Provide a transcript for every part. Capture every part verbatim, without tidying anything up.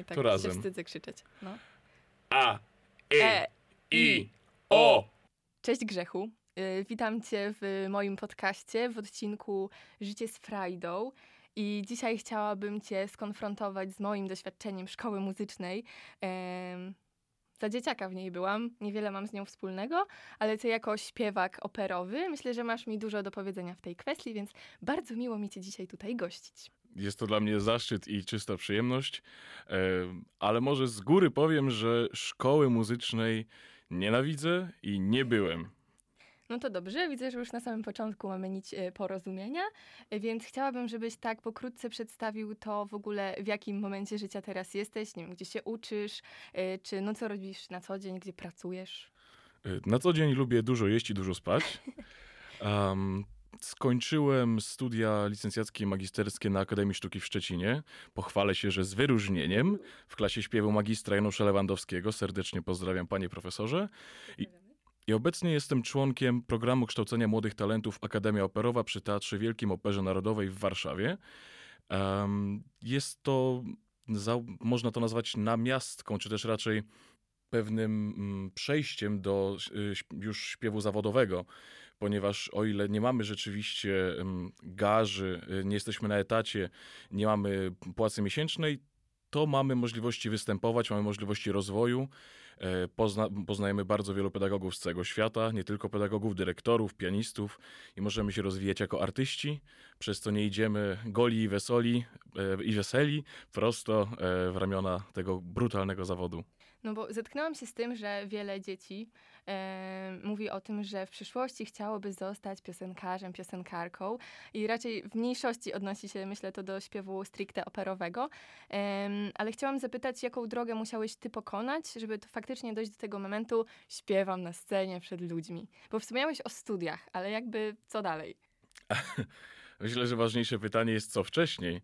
I tak to razem. Się wstydzę krzyczeć. No. A, E, e I, I, O! Cześć Grzechu. Witam Cię w moim podcaście w odcinku Życie z frajdą. I dzisiaj chciałabym Cię skonfrontować z moim doświadczeniem szkoły muzycznej. Ehm, za dzieciaka w niej byłam, niewiele mam z nią wspólnego, ale Ty jako śpiewak operowy, myślę, że masz mi dużo do powiedzenia w tej kwestii, więc bardzo miło mi Cię dzisiaj tutaj gościć. Jest to dla mnie zaszczyt i czysta przyjemność, e, ale może z góry powiem, że szkoły muzycznej nienawidzę i nie byłem. No to dobrze, widzę, że już na samym początku mamy nić porozumienia, więc chciałabym, żebyś tak pokrótce przedstawił to w ogóle, w jakim momencie życia teraz jesteś, nie wiem, gdzie się uczysz, czy no co robisz na co dzień, gdzie pracujesz? Na co dzień lubię dużo jeść i dużo spać. Um, skończyłem studia licencjackie i magisterskie na Akademii Sztuki w Szczecinie. Pochwalę się, że z wyróżnieniem w klasie śpiewu magistra Janusza Lewandowskiego. Serdecznie pozdrawiam, panie profesorze. I I obecnie jestem członkiem programu kształcenia młodych talentów Akademia Operowa przy Teatrze Wielkim Operze Narodowej w Warszawie. Um, jest to, za, można to nazwać namiastką, czy też raczej pewnym mm, przejściem do y, już śpiewu zawodowego, ponieważ o ile nie mamy rzeczywiście y, garzy, y, nie jesteśmy na etacie, nie mamy płacy miesięcznej, to mamy możliwości występować, mamy możliwości rozwoju. Pozna, poznajemy bardzo wielu pedagogów z całego świata, nie tylko pedagogów, dyrektorów, pianistów i możemy się rozwijać jako artyści, przez co nie idziemy goli i wesoli, e, i weseli prosto e, w ramiona tego brutalnego zawodu. No bo zetknęłam się z tym, że wiele dzieci e, mówi o tym, że w przyszłości chciałoby zostać piosenkarzem, piosenkarką i raczej w mniejszości odnosi się, myślę, to do śpiewu stricte operowego, e, ale chciałam zapytać, jaką drogę musiałeś ty pokonać, żeby to faktycznie dojść do tego momentu, śpiewam na scenie przed ludźmi. Bo wspomniałeś o studiach, ale jakby co dalej? Myślę, że ważniejsze pytanie jest, co wcześniej.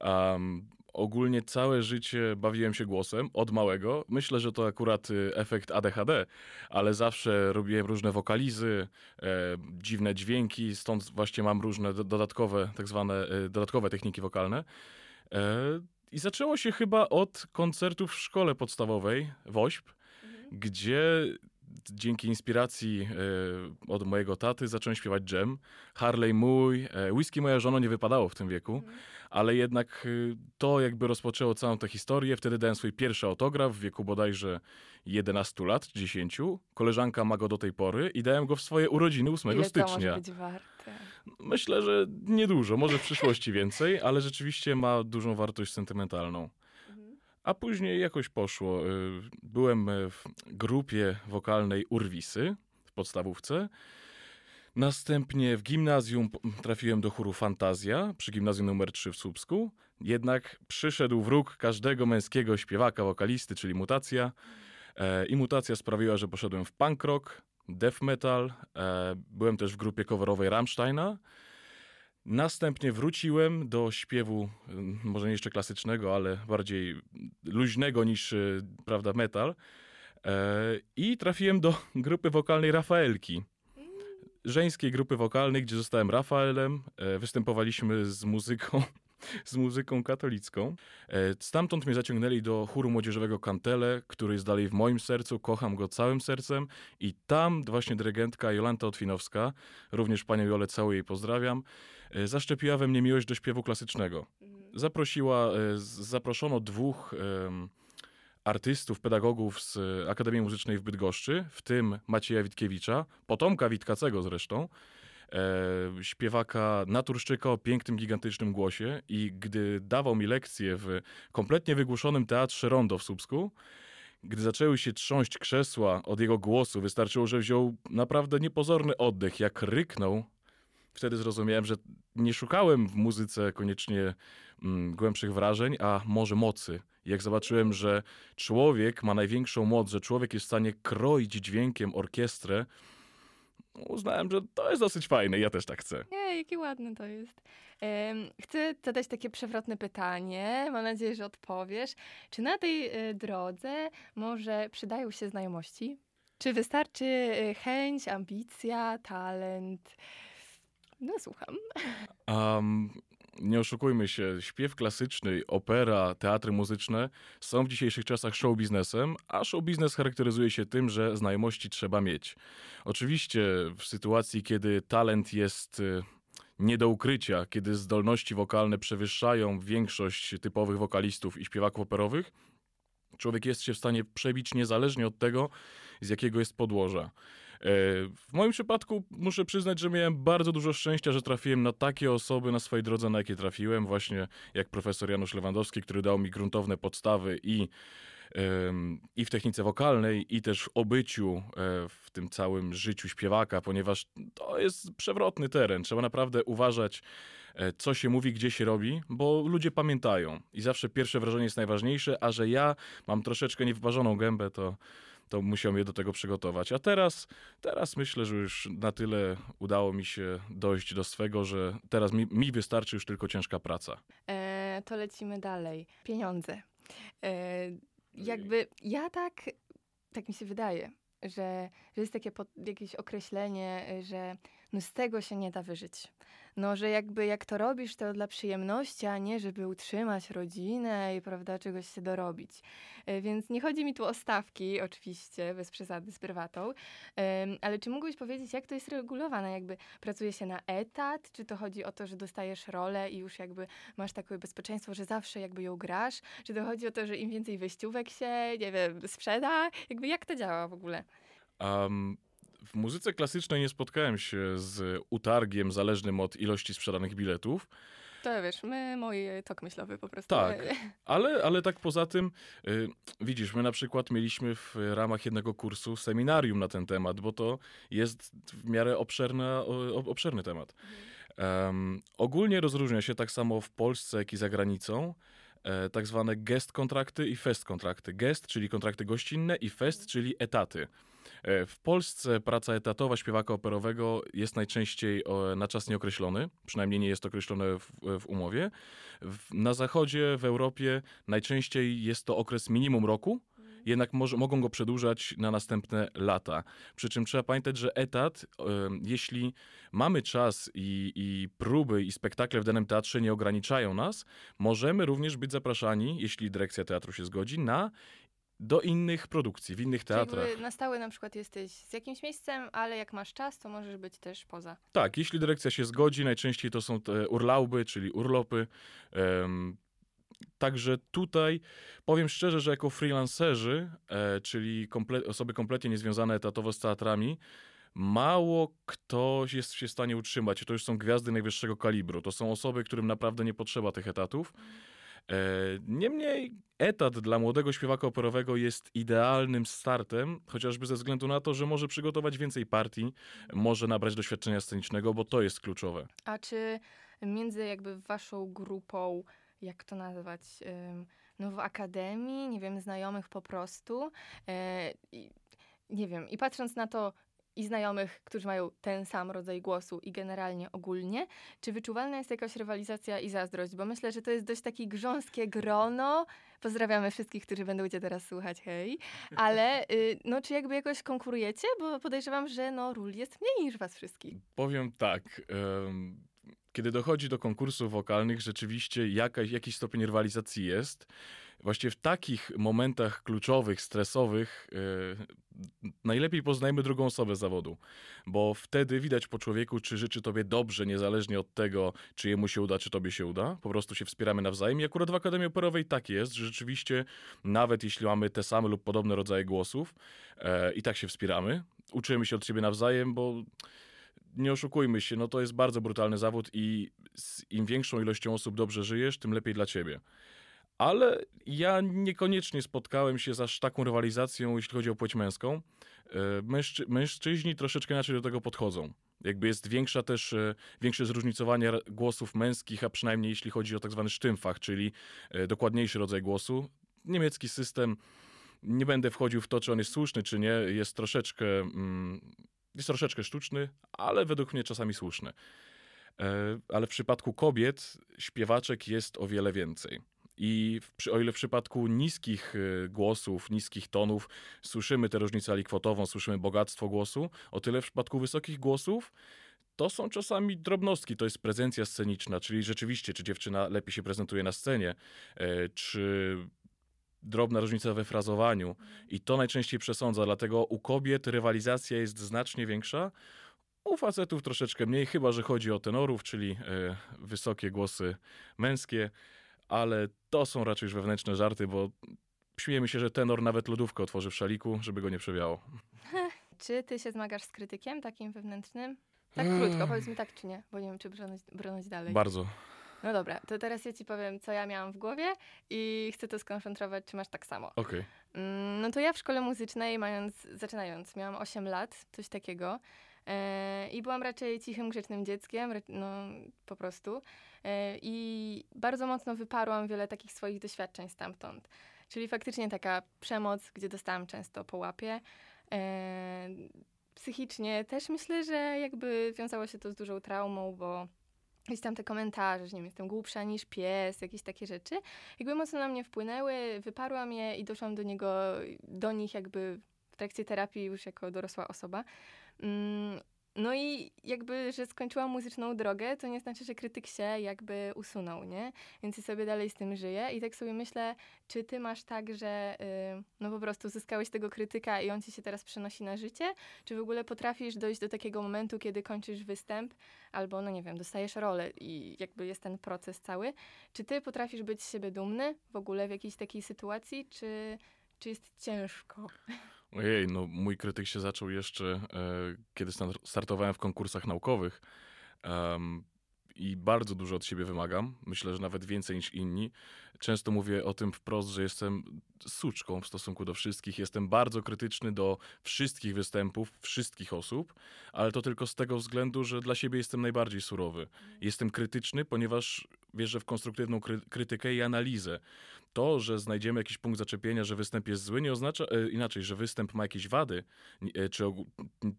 Mhm. Um, Ogólnie całe życie bawiłem się głosem, od małego. Myślę, że to akurat efekt A D H D, ale zawsze robiłem różne wokalizy, e, dziwne dźwięki, stąd właśnie mam różne dodatkowe, tak zwane e, dodatkowe techniki wokalne. E, I zaczęło się chyba od koncertów w szkole podstawowej, WOŚP, mhm. gdzie dzięki inspiracji e, od mojego taty zacząłem śpiewać dżem. Harley mój, e, whisky moja żona nie wypadało w tym wieku, mhm. ale jednak e, to jakby rozpoczęło całą tę historię. Wtedy dałem swój pierwszy autograf w wieku bodajże jedenaście lat, dziesięć. Koleżanka ma go do tej pory i dałem go w swoje urodziny ósmego stycznia. Ile to może być warte? Myślę, że niedużo, może w przyszłości więcej, ale rzeczywiście ma dużą wartość sentymentalną. A później jakoś poszło. Byłem w grupie wokalnej Urwisy w podstawówce. Następnie w gimnazjum trafiłem do chóru Fantazja przy gimnazjum numer trzy w Słupsku. Jednak przyszedł wróg każdego męskiego śpiewaka, wokalisty, czyli mutacja. I mutacja sprawiła, że poszedłem w punk rock, death metal. Byłem też w grupie coverowej Rammsteina. Następnie wróciłem do śpiewu, może nie jeszcze klasycznego, ale bardziej luźnego niż, prawda, metal. I trafiłem do grupy wokalnej Rafaelki. Żeńskiej grupy wokalnej, gdzie zostałem Rafaelem. Występowaliśmy z muzyką, z muzyką katolicką. Stamtąd mnie zaciągnęli do chóru młodzieżowego Kantele, który jest dalej w moim sercu, kocham go całym sercem i tam właśnie dyrygentka Jolanta Otwinowska, również panią Jolę, cały jej pozdrawiam, zaszczepiła we mnie miłość do śpiewu klasycznego. Zaprosiła, zaproszono dwóch um, artystów, pedagogów z Akademii Muzycznej w Bydgoszczy, w tym Macieja Witkiewicza, potomka Witkacego zresztą, E, śpiewaka Naturszczyka o pięknym, gigantycznym głosie i gdy dawał mi lekcje w kompletnie wygłuszonym teatrze Rondo w Słupsku, gdy zaczęły się trząść krzesła od jego głosu, wystarczyło, że wziął naprawdę niepozorny oddech, jak ryknął. Wtedy zrozumiałem, że nie szukałem w muzyce koniecznie mm, głębszych wrażeń, a może mocy. Jak zobaczyłem, że człowiek ma największą moc, że człowiek jest w stanie kroić dźwiękiem orkiestrę, uznałem, że to jest dosyć fajne, ja też tak chcę. Ej, jakie ładne to jest. Um, chcę zadać takie przewrotne pytanie, mam nadzieję, że odpowiesz. Czy na tej y, drodze może przydają się znajomości? Czy wystarczy y, chęć, ambicja, talent? No, słucham. Um, nie oszukujmy się, śpiew klasyczny, opera, teatry muzyczne są w dzisiejszych czasach show biznesem, a show biznes charakteryzuje się tym, że znajomości trzeba mieć. Oczywiście w sytuacji, kiedy talent jest nie do ukrycia, kiedy zdolności wokalne przewyższają większość typowych wokalistów i śpiewaków operowych, człowiek jest się w stanie przebić niezależnie od tego, z jakiego jest podłoża. W moim przypadku muszę przyznać, że miałem bardzo dużo szczęścia, że trafiłem na takie osoby na swojej drodze, na jakie trafiłem. Właśnie jak profesor Janusz Lewandowski, który dał mi gruntowne podstawy i, i w technice wokalnej, i też w obyciu, w tym całym życiu śpiewaka, ponieważ to jest przewrotny teren. Trzeba naprawdę uważać, co się mówi, gdzie się robi, bo ludzie pamiętają. I zawsze pierwsze wrażenie jest najważniejsze, a że ja mam troszeczkę niewyważoną gębę, to... to musiałem je do tego przygotować. A teraz, teraz myślę, że już na tyle udało mi się dojść do swego, że teraz mi, mi wystarczy już tylko ciężka praca. E, to lecimy dalej. Pieniądze. E, jakby ja tak, tak mi się wydaje, że, że jest takie pod, jakieś określenie, że no z tego się nie da wyżyć. No, że jakby jak to robisz, to dla przyjemności, a nie żeby utrzymać rodzinę i prawda, czegoś się dorobić. Więc nie chodzi mi tu o stawki, oczywiście, bez przesady z prywatą, ale czy mógłbyś powiedzieć, jak to jest regulowane? Jakby pracuje się na etat? Czy to chodzi o to, że dostajesz rolę i już jakby masz takie bezpieczeństwo, że zawsze jakby ją grasz? Czy to chodzi o to, że im więcej wyjściówek się, nie wiem, sprzeda? Jakby jak to działa w ogóle? Um... W muzyce klasycznej nie spotkałem się z utargiem zależnym od ilości sprzedanych biletów. To wiesz, my, mój tok myślowy po prostu. Tak, ale, ale tak poza tym, y, widzisz, my na przykład mieliśmy w ramach jednego kursu seminarium na ten temat, bo to jest w miarę obszerna, o, obszerny temat. Um, ogólnie rozróżnia się tak samo w Polsce, jak i za granicą. E, tak zwane guest kontrakty i fest kontrakty. Guest, czyli kontrakty gościnne i fest, czyli etaty. E, w Polsce praca etatowa śpiewaka operowego jest najczęściej o, na czas nieokreślony, przynajmniej nie jest określone w, w umowie. W, na zachodzie, w Europie najczęściej jest to okres minimum roku, jednak może, mogą go przedłużać na następne lata. Przy czym trzeba pamiętać, że etat, e, jeśli mamy czas i, i próby i spektakle w danym teatrze nie ograniczają nas, możemy również być zapraszani, jeśli dyrekcja teatru się zgodzi, na do innych produkcji, w innych teatrach. Czyli na stałe na przykład jesteś z jakimś miejscem, ale jak masz czas, to możesz być też poza. Tak, jeśli dyrekcja się zgodzi, najczęściej to są te urlauby, czyli urlopy. Um, Także tutaj powiem szczerze, że jako freelancerzy, e, czyli komple- osoby kompletnie niezwiązane etatowo z teatrami, mało kto jest się w stanie utrzymać. To już są gwiazdy najwyższego kalibru. To są osoby, którym naprawdę nie potrzeba tych etatów. E, niemniej etat dla młodego śpiewaka operowego jest idealnym startem, chociażby ze względu na to, że może przygotować więcej partii, może nabrać doświadczenia scenicznego, bo to jest kluczowe. A czy między jakby waszą grupą, jak to nazwać, no w akademii, nie wiem, znajomych po prostu, I, nie wiem, i patrząc na to i znajomych, którzy mają ten sam rodzaj głosu i generalnie ogólnie, czy wyczuwalna jest jakaś rywalizacja i zazdrość? Bo myślę, że to jest dość takie grząskie grono. Pozdrawiamy wszystkich, którzy będą cię teraz słuchać, hej. Ale no, czy jakby jakoś konkurujecie? Bo podejrzewam, że no ról jest mniej niż was wszystkich. Powiem tak, um... kiedy dochodzi do konkursów wokalnych, rzeczywiście jakaś, jakiś stopień rywalizacji jest. Właśnie w takich momentach kluczowych, stresowych, yy, najlepiej poznajmy drugą osobę z zawodu, bo wtedy widać po człowieku, czy życzy tobie dobrze, niezależnie od tego, czy jemu się uda, czy tobie się uda. Po prostu się wspieramy nawzajem i akurat w Akademii Operowej tak jest, że rzeczywiście nawet jeśli mamy te same lub podobne rodzaje głosów, yy, i tak się wspieramy, uczymy się od siebie nawzajem, bo nie oszukujmy się, no to jest bardzo brutalny zawód i z im większą ilością osób dobrze żyjesz, tym lepiej dla ciebie. Ale ja niekoniecznie spotkałem się z aż taką rywalizacją, jeśli chodzi o płeć męską. Mężczy- mężczyźni troszeczkę inaczej do tego podchodzą. Jakby jest większa też, większe zróżnicowanie głosów męskich, a przynajmniej jeśli chodzi o tak zwany sztymfach, czyli dokładniejszy rodzaj głosu. Niemiecki system, nie będę wchodził w to, czy on jest słuszny, czy nie, jest troszeczkę... Mm, Jest troszeczkę sztuczny, ale według mnie czasami słuszny. Ale w przypadku kobiet śpiewaczek jest o wiele więcej. I w, o ile w przypadku niskich głosów, niskich tonów słyszymy tę różnicę alikwotową, słyszymy bogactwo głosu, o tyle w przypadku wysokich głosów to są czasami drobnostki. To jest prezencja sceniczna, czyli rzeczywiście, czy dziewczyna lepiej się prezentuje na scenie, czy drobna różnica we frazowaniu. I to najczęściej przesądza, dlatego u kobiet rywalizacja jest znacznie większa, u facetów troszeczkę mniej, chyba że chodzi o tenorów, czyli wysokie głosy męskie, ale to są raczej już wewnętrzne żarty, bo śmiejemy się, że tenor nawet lodówkę otworzy w szaliku, żeby go nie przewiało. Czy ty się zmagasz z krytykiem takim wewnętrznym? Tak krótko, powiedz mi tak czy nie, bo nie wiem, czy bronić, bronić dalej. Bardzo. No dobra, to teraz ja ci powiem, co ja miałam w głowie i chcę to skoncentrować, czy masz tak samo. Okej. Okay. No to ja w szkole muzycznej, mając, zaczynając, miałam osiem lat, coś takiego. I byłam raczej cichym, grzecznym dzieckiem, no po prostu. I bardzo mocno wyparłam wiele takich swoich doświadczeń stamtąd. Czyli faktycznie taka przemoc, gdzie dostałam często po łapie. Psychicznie też myślę, że jakby wiązało się to z dużą traumą, bo gdzieś tam te komentarze, że nie wiem, jestem głupsza niż pies, jakieś takie rzeczy, jakby mocno na mnie wpłynęły, wyparłam je i doszłam do niego, do nich jakby w trakcie terapii już jako dorosła osoba. No i jakby, że skończyłam muzyczną drogę, to nie znaczy, że krytyk się jakby usunął, nie? Więc ja sobie dalej z tym żyję i tak sobie myślę, czy ty masz tak, że yy, no po prostu zyskałeś tego krytyka i on ci się teraz przenosi na życie? Czy w ogóle potrafisz dojść do takiego momentu, kiedy kończysz występ albo, no nie wiem, dostajesz rolę i jakby jest ten proces cały? Czy ty potrafisz być z siebie dumny w ogóle w jakiejś takiej sytuacji, czy... Czy jest ciężko? Ojej, no mój krytyk się zaczął jeszcze, e, kiedy startowałem w konkursach naukowych um, i bardzo dużo od siebie wymagam. Myślę, że nawet więcej niż inni. Często mówię o tym wprost, że jestem suczką w stosunku do wszystkich. Jestem bardzo krytyczny do wszystkich występów, wszystkich osób, ale to tylko z tego względu, że dla siebie jestem najbardziej surowy. Jestem krytyczny, ponieważ wierzę w konstruktywną kry- krytykę i analizę. To, że znajdziemy jakiś punkt zaczepienia, że występ jest zły, nie oznacza e, inaczej, że występ ma jakieś wady, e, czy og-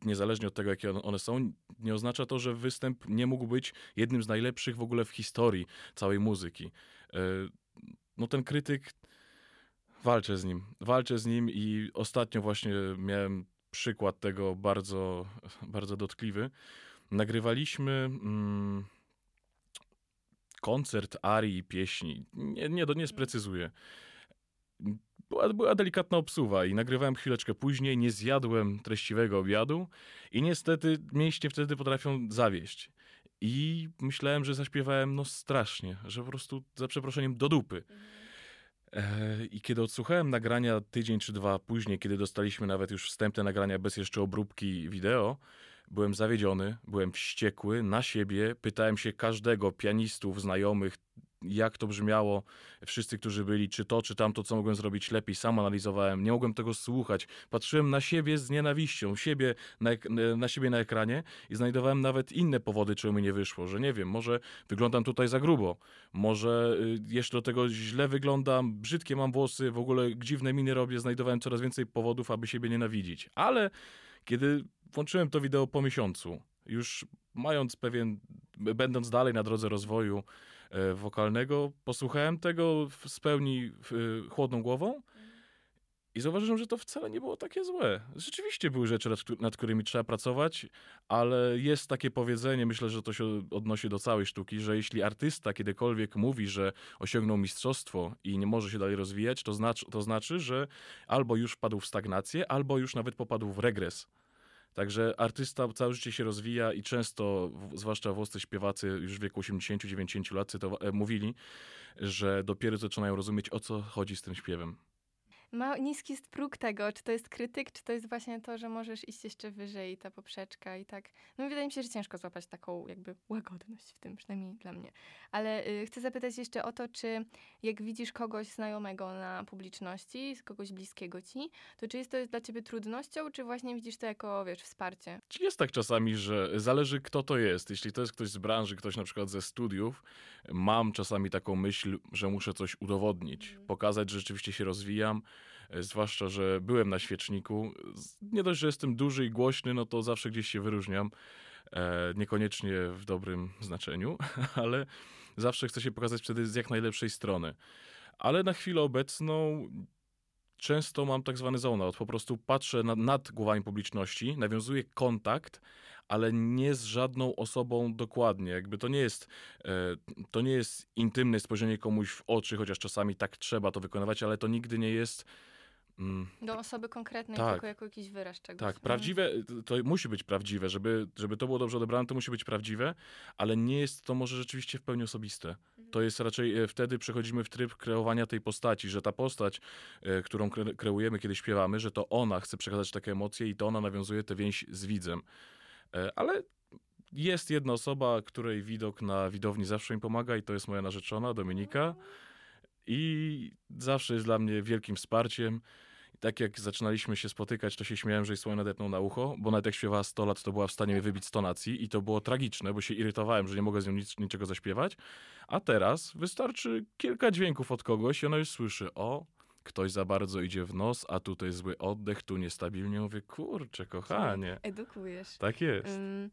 niezależnie od tego, jakie one są, nie oznacza to, że występ nie mógł być jednym z najlepszych w ogóle w historii całej muzyki. E, no ten krytyk, walczę z nim. Walczę z nim i ostatnio właśnie miałem przykład tego bardzo, bardzo dotkliwy. Nagrywaliśmy... Mm, koncert arii i pieśni. Nie, nie, nie sprecyzuję. Była, była delikatna obsuwa i nagrywałem chwileczkę później, nie zjadłem treściwego obiadu i niestety mięśnie wtedy potrafią zawieść. I myślałem, że zaśpiewałem no strasznie, że po prostu za przeproszeniem do dupy. I kiedy odsłuchałem nagrania tydzień czy dwa później, kiedy dostaliśmy nawet już wstępne nagrania bez jeszcze obróbki wideo, byłem zawiedziony, byłem wściekły na siebie, pytałem się każdego, pianistów, znajomych, jak to brzmiało, wszyscy, którzy byli, czy to, czy tamto, co mogłem zrobić lepiej, sam analizowałem, nie mogłem tego słuchać, patrzyłem na siebie z nienawiścią, siebie na, ek- na siebie na ekranie i znajdowałem nawet inne powody, czemu mi nie wyszło, że nie wiem, może wyglądam tutaj za grubo, może y, jeszcze do tego źle wyglądam, brzydkie mam włosy, w ogóle dziwne miny robię, znajdowałem coraz więcej powodów, aby siebie nienawidzić, ale kiedy włączyłem to wideo po miesiącu, już mając pewien, będąc dalej na drodze rozwoju e, wokalnego, posłuchałem tego w pełni e, chłodną głową i zauważyłem, że to wcale nie było takie złe. Rzeczywiście były rzeczy, nad, nad którymi trzeba pracować, ale jest takie powiedzenie, myślę, że to się odnosi do całej sztuki, że jeśli artysta kiedykolwiek mówi, że osiągnął mistrzostwo i nie może się dalej rozwijać, to znaczy, to znaczy, że albo już wpadł w stagnację, albo już nawet popadł w regres. Także artysta całe życie się rozwija i często, zwłaszcza włoscy śpiewacy już w wieku osiemdziesiąt dziewięćdziesiąt lat cytowa- mówili, że dopiero zaczynają rozumieć, o co chodzi z tym śpiewem. Ma niski jest próg tego, czy to jest krytyk, czy to jest właśnie to, że możesz iść jeszcze wyżej, ta poprzeczka i tak. No wydaje mi się, że ciężko złapać taką jakby łagodność w tym, przynajmniej dla mnie. Ale y, chcę zapytać jeszcze o to, czy jak widzisz kogoś znajomego na publiczności, kogoś bliskiego ci, to czy jest to dla ciebie trudnością, czy właśnie widzisz to jako, wiesz, wsparcie? Czy jest tak czasami, że zależy kto to jest. Jeśli to jest ktoś z branży, ktoś na przykład ze studiów, mam czasami taką myśl, że muszę coś udowodnić, pokazać, że rzeczywiście się rozwijam. Zwłaszcza, że byłem na świeczniku. Nie dość, że jestem duży i głośny, no to zawsze gdzieś się wyróżniam. E, niekoniecznie w dobrym znaczeniu, ale zawsze chcę się pokazać wtedy z jak najlepszej strony. Ale na chwilę obecną często mam tak zwany zone-out. Po prostu patrzę na, nad głowami publiczności, nawiązuję kontakt, ale nie z żadną osobą dokładnie. Jakby to nie jest, e, to nie jest intymne spojrzenie komuś w oczy, chociaż czasami tak trzeba to wykonywać, ale to nigdy nie jest... Mm, do osoby konkretnej, tak, tylko jako jakiś wyraz czegoś. Tak, prawdziwe, to musi być prawdziwe, żeby, żeby to było dobrze odebrane, to musi być prawdziwe, ale nie jest to może rzeczywiście w pełni osobiste. To jest raczej, wtedy przechodzimy w tryb kreowania tej postaci, że ta postać, e, którą kreujemy, kiedy śpiewamy, że to ona chce przekazać takie emocje i to ona nawiązuje tę więź z widzem. E, ale jest jedna osoba, której widok na widowni zawsze mi pomaga i to jest moja narzeczona, Dominika. I zawsze jest dla mnie wielkim wsparciem. I tak jak zaczynaliśmy się spotykać, to się śmiałem, że jej słoń nadepnął na ucho, bo nawet jak śpiewała sto lat, to była w stanie mnie wybić z tonacji i to było tragiczne, bo się irytowałem, że nie mogę z nią nic, niczego zaśpiewać. A teraz wystarczy kilka dźwięków od kogoś i ona już słyszy, o, ktoś za bardzo idzie w nos, a tutaj zły oddech, tu niestabilnie. Mówię, kurczę, kochanie. Edukujesz. Tak jest. Um...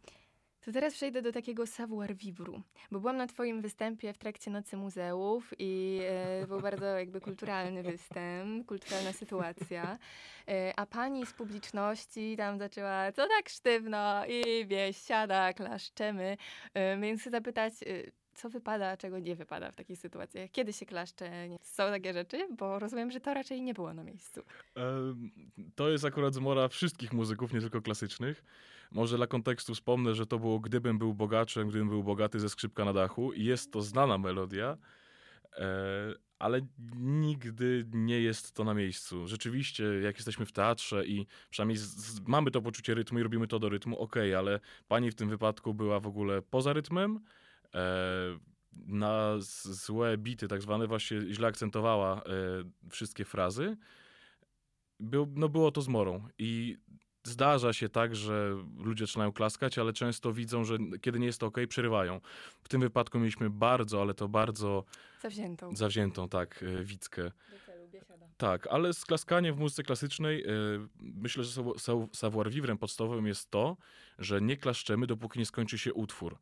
To teraz przejdę do takiego savoir vivre, bo byłam na twoim występie w trakcie Nocy Muzeów i e, był bardzo jakby kulturalny występ, kulturalna sytuacja, e, a pani z publiczności tam zaczęła, co tak sztywno i wieś, siada, klaszczemy, e, więc chcę zapytać, e, co wypada, a czego nie wypada w takich sytuacjach? Kiedy się klaszcze? Nie. Są takie rzeczy? Bo rozumiem, że to raczej nie było na miejscu. Um, to jest akurat zmora wszystkich muzyków, nie tylko klasycznych. Może dla kontekstu wspomnę, że to było Gdybym był bogaczem, gdybym był bogaty ze Skrzypka na dachu. I jest to znana melodia, e, ale nigdy nie jest to na miejscu. Rzeczywiście, jak jesteśmy w teatrze i przynajmniej z, z, mamy to poczucie rytmu i robimy to do rytmu, okej, okay, ale pani w tym wypadku była w ogóle poza rytmem, na złe bity, tak zwane, właśnie źle akcentowała wszystkie frazy. Był, no było to zmorą. I zdarza się tak, że ludzie zaczynają klaskać, ale często widzą, że kiedy nie jest to okej, przerywają. W tym wypadku mieliśmy bardzo, ale to bardzo... Zawziętą. Zawziętą, tak, Witkę. Tak, ale z klaskaniem w muzyce klasycznej yy, myślę, że savoir vivre podstawowym jest to, że nie klaszczemy, dopóki nie skończy się utwór.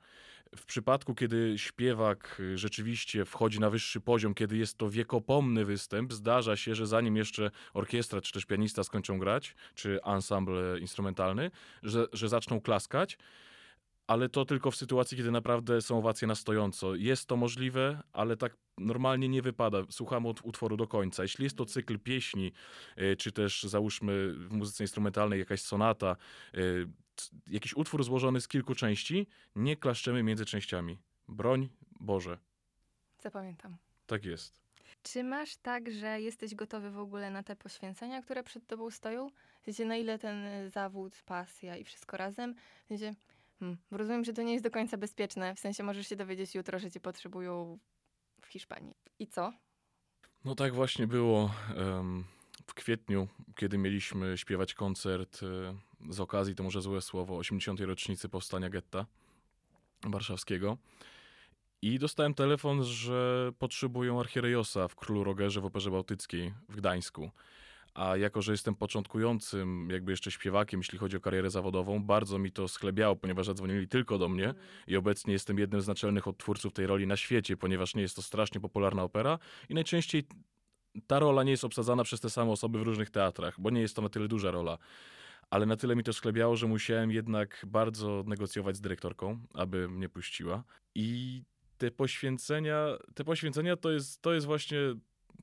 W przypadku, kiedy śpiewak rzeczywiście wchodzi na wyższy poziom, kiedy jest to wiekopomny występ, zdarza się, że zanim jeszcze orkiestra czy też pianista skończą grać, czy ensemble instrumentalny, że, że zaczną klaskać. Ale to tylko w sytuacji, kiedy naprawdę są owacje na stojąco. Jest to możliwe, ale tak normalnie nie wypada. Słuchamy od utworu do końca. Jeśli jest to cykl pieśni, czy też załóżmy w muzyce instrumentalnej jakaś sonata, jakiś utwór złożony z kilku części, nie klaszczemy między częściami. Broń Boże. Zapamiętam. Tak jest. Czy masz tak, że jesteś gotowy w ogóle na te poświęcenia, które przed tobą stoją? Wiecie, na ile ten zawód, pasja i wszystko razem? Wiecie... Hmm. Rozumiem, że to nie jest do końca bezpieczne. W sensie możesz się dowiedzieć jutro, że cię potrzebują w Hiszpanii. I co? No tak właśnie było um, w kwietniu, kiedy mieliśmy śpiewać koncert um, z okazji, to może złe słowo, osiemdziesiątej rocznicy powstania getta warszawskiego. I dostałem telefon, że potrzebują archierejosa w Królu Rogerze w Operze Bałtyckiej w Gdańsku. A jako, że jestem początkującym jakby jeszcze śpiewakiem, jeśli chodzi o karierę zawodową, bardzo mi to schlebiało, ponieważ zadzwonili tylko do mnie i obecnie jestem jednym z naczelnych odtwórców tej roli na świecie, ponieważ nie jest to strasznie popularna opera i najczęściej ta rola nie jest obsadzana przez te same osoby w różnych teatrach, bo nie jest to na tyle duża rola. Ale na tyle mi to schlebiało, że musiałem jednak bardzo negocjować z dyrektorką, aby mnie puściła. I te poświęcenia, te poświęcenia to jest, to jest właśnie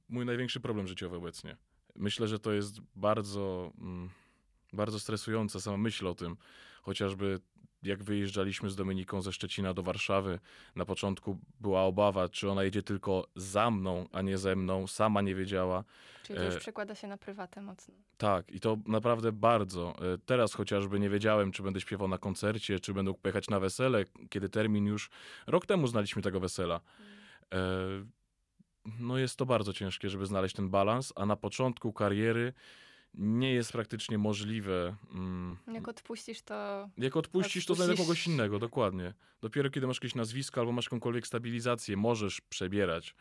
mój największy problem życiowy obecnie. Myślę, że to jest bardzo, bardzo stresujące, sama myśl o tym. Chociażby jak wyjeżdżaliśmy z Dominiką ze Szczecina do Warszawy, na początku była obawa, czy ona jedzie tylko za mną, a nie ze mną. Sama nie wiedziała. Czyli to już przekłada się na prywatę mocno. Tak, i to naprawdę bardzo. Teraz chociażby nie wiedziałem, czy będę śpiewał na koncercie, czy będę pojechać na wesele, kiedy termin już... Rok temu znaliśmy tego wesela. Mm. E- No jest to bardzo ciężkie, żeby znaleźć ten balans, a na początku kariery nie jest praktycznie możliwe. Mm. Jak odpuścisz, to... Jak odpuścisz, to znajdę kogoś innego, dokładnie. Dopiero kiedy masz jakieś nazwisko albo masz jakąkolwiek stabilizację, możesz przebierać.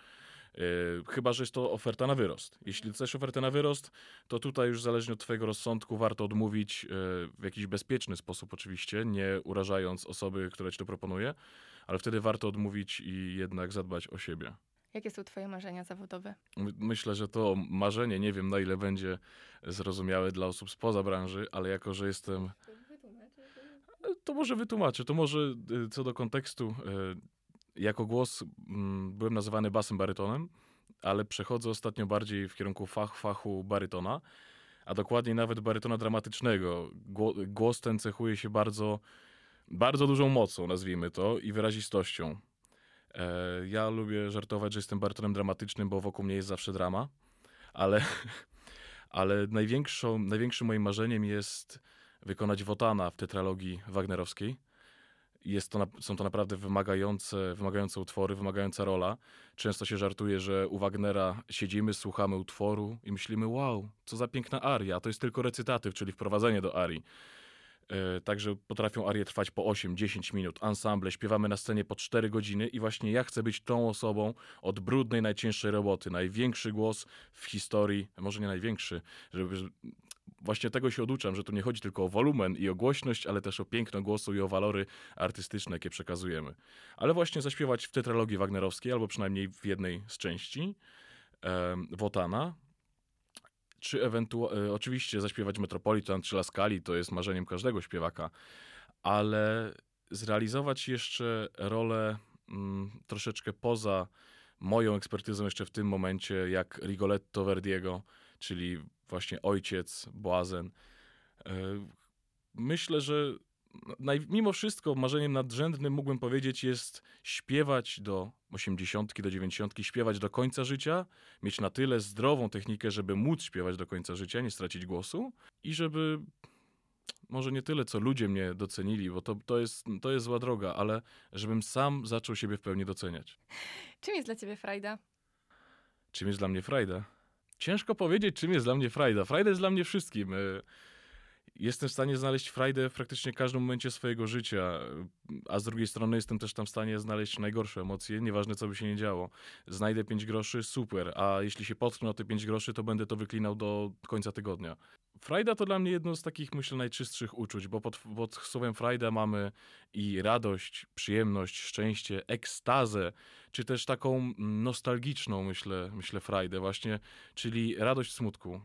Yy, chyba, że jest to oferta na wyrost. Jeśli chcesz ofertę na wyrost, to tutaj już zależnie od twojego rozsądku warto odmówić yy, w jakiś bezpieczny sposób oczywiście, nie urażając osoby, która ci to proponuje, ale wtedy warto odmówić i jednak zadbać o siebie. Jakie są twoje marzenia zawodowe? Myślę, że to marzenie, nie wiem na ile będzie zrozumiałe dla osób spoza branży, ale jako, że jestem... To może wytłumaczę, to może co do kontekstu. Jako głos byłem nazywany basem barytonem, ale przechodzę ostatnio bardziej w kierunku fach, fachu barytona, a dokładniej nawet barytona dramatycznego. Głos ten cechuje się bardzo, bardzo dużą mocą, nazwijmy to, i wyrazistością. Ja lubię żartować, że jestem barytonem dramatycznym, bo wokół mnie jest zawsze drama, ale, ale największą, największym moim marzeniem jest wykonać Wotana w tetralogii wagnerowskiej. Jest to, są to naprawdę wymagające, wymagające utwory, wymagająca rola. Często się żartuje, że u Wagnera siedzimy, słuchamy utworu i myślimy, wow, co za piękna aria. To jest tylko recytatyw, czyli wprowadzenie do arii. Yy, także potrafią arie trwać po osiem do dziesięciu minut, ensemble, śpiewamy na scenie po cztery godziny i właśnie ja chcę być tą osobą od brudnej, najcięższej roboty. Największy głos w historii, może nie największy, żeby... Właśnie tego się oduczam, że tu nie chodzi tylko o wolumen i o głośność, ale też o piękno głosu i o walory artystyczne, jakie przekazujemy. Ale właśnie zaśpiewać w tetralogii wagnerowskiej, albo przynajmniej w jednej z części, e, Wotana, czy ewentualnie, e, oczywiście zaśpiewać Metropolitan czy La Scali, to jest marzeniem każdego śpiewaka, ale zrealizować jeszcze rolę mm, troszeczkę poza moją ekspertyzą jeszcze w tym momencie, jak Rigoletto Verdiego, czyli właśnie ojciec, błazen. Myślę, że naj, mimo wszystko marzeniem nadrzędnym, mógłbym powiedzieć, jest śpiewać do osiemdziesiątki, do dziewięćdziesiątki, śpiewać do końca życia, mieć na tyle zdrową technikę, żeby móc śpiewać do końca życia, nie stracić głosu i żeby może nie tyle, co ludzie mnie docenili, bo to, to, jest, to jest zła droga, ale żebym sam zaczął siebie w pełni doceniać. Czym jest dla ciebie frajda? Czym jest dla mnie frajda? Ciężko powiedzieć, czym jest dla mnie frajda. Frajda jest dla mnie wszystkim. Jestem w stanie znaleźć frajdę w praktycznie każdym momencie swojego życia, a z drugiej strony jestem też tam w stanie znaleźć najgorsze emocje, nieważne co by się nie działo. Znajdę pięć groszy, super, a jeśli się potknę o te pięć groszy, to będę to wyklinał do końca tygodnia. Frajda to dla mnie jedno z takich, myślę, najczystszych uczuć, bo pod, pod słowem frajda mamy i radość, przyjemność, szczęście, ekstazę, czy też taką nostalgiczną, myślę, myślę frajdę właśnie, czyli radość w smutku.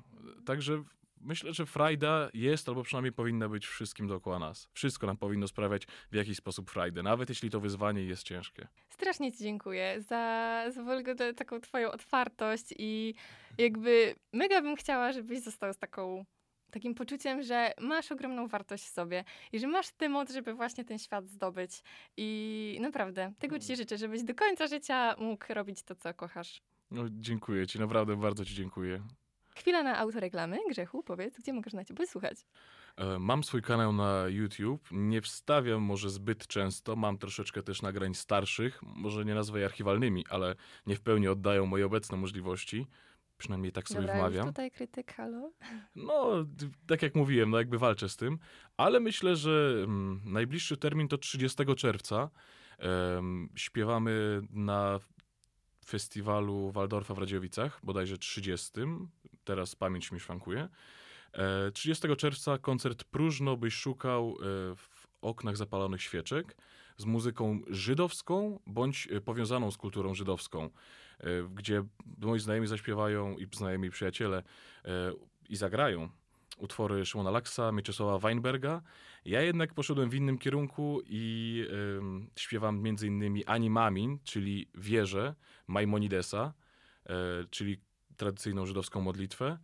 Także myślę, że frajda jest, albo przynajmniej powinna być wszystkim dookoła nas. Wszystko nam powinno sprawiać w jakiś sposób frajdę, nawet jeśli to wyzwanie jest ciężkie. Strasznie ci dziękuję za, za w ogóle taką twoją otwartość i jakby mega bym chciała, żebyś został z taką, takim poczuciem, że masz ogromną wartość w sobie i że masz tę moc, żeby właśnie ten świat zdobyć. I naprawdę, tego ci życzę, żebyś do końca życia mógł robić to, co kochasz. No, dziękuję ci, naprawdę bardzo ci dziękuję. Chwila na autoreklamy. Grzechu, powiedz, gdzie możesz na ciebie słuchać? Mam swój kanał na YouTube. Nie wstawiam może zbyt często. Mam troszeczkę też nagrań starszych. Może nie nazwę je archiwalnymi, ale nie w pełni oddają moje obecne możliwości. Przynajmniej tak sobie Dobra, wmawiam. Tutaj krytyk, halo? No, tak jak mówiłem, no jakby walczę z tym. Ale myślę, że mm, najbliższy termin to trzydziestego czerwca. Um, śpiewamy na festiwalu Waldorfa w Radziowicach, bodajże trzydziestego. Teraz pamięć mi szwankuje. trzydziestego czerwca koncert Próżno byś szukał w oknach zapalonych świeczek z muzyką żydowską bądź powiązaną z kulturą żydowską, gdzie moi znajomi zaśpiewają i znajomi przyjaciele i zagrają utwory Szymona Laksa, Mieczysława Weinberga. Ja jednak poszedłem w innym kierunku i y, śpiewam między innymi Ani Mamin, czyli wierzę Majmonidesa, y, czyli tradycyjną żydowską modlitwę,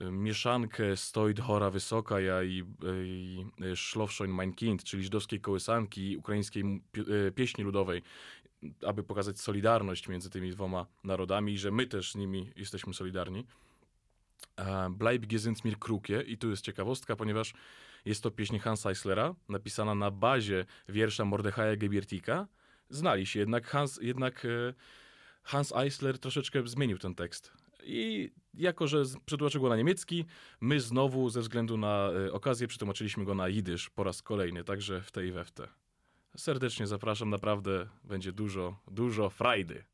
y, mieszankę Stoid Hora Wysoka ja i y, y, Szlofszoń Mein Kind, czyli żydowskiej kołysanki i ukraińskiej pi- y, pieśni ludowej, aby pokazać solidarność między tymi dwoma narodami i że my też z nimi jesteśmy solidarni. Bleib gesinnt mir krukie i tu jest ciekawostka, ponieważ jest to pieśń Hansa Eislera, napisana na bazie wiersza Mordechaja Gebiertika. Znali się, jednak Hans, jednak Hans Eisler troszeczkę zmienił ten tekst. I jako, że przetłumaczył go na niemiecki, my znowu ze względu na okazję przetłumaczyliśmy go na jidysz po raz kolejny, także w tej i we w te. Serdecznie zapraszam, naprawdę będzie dużo, dużo frajdy.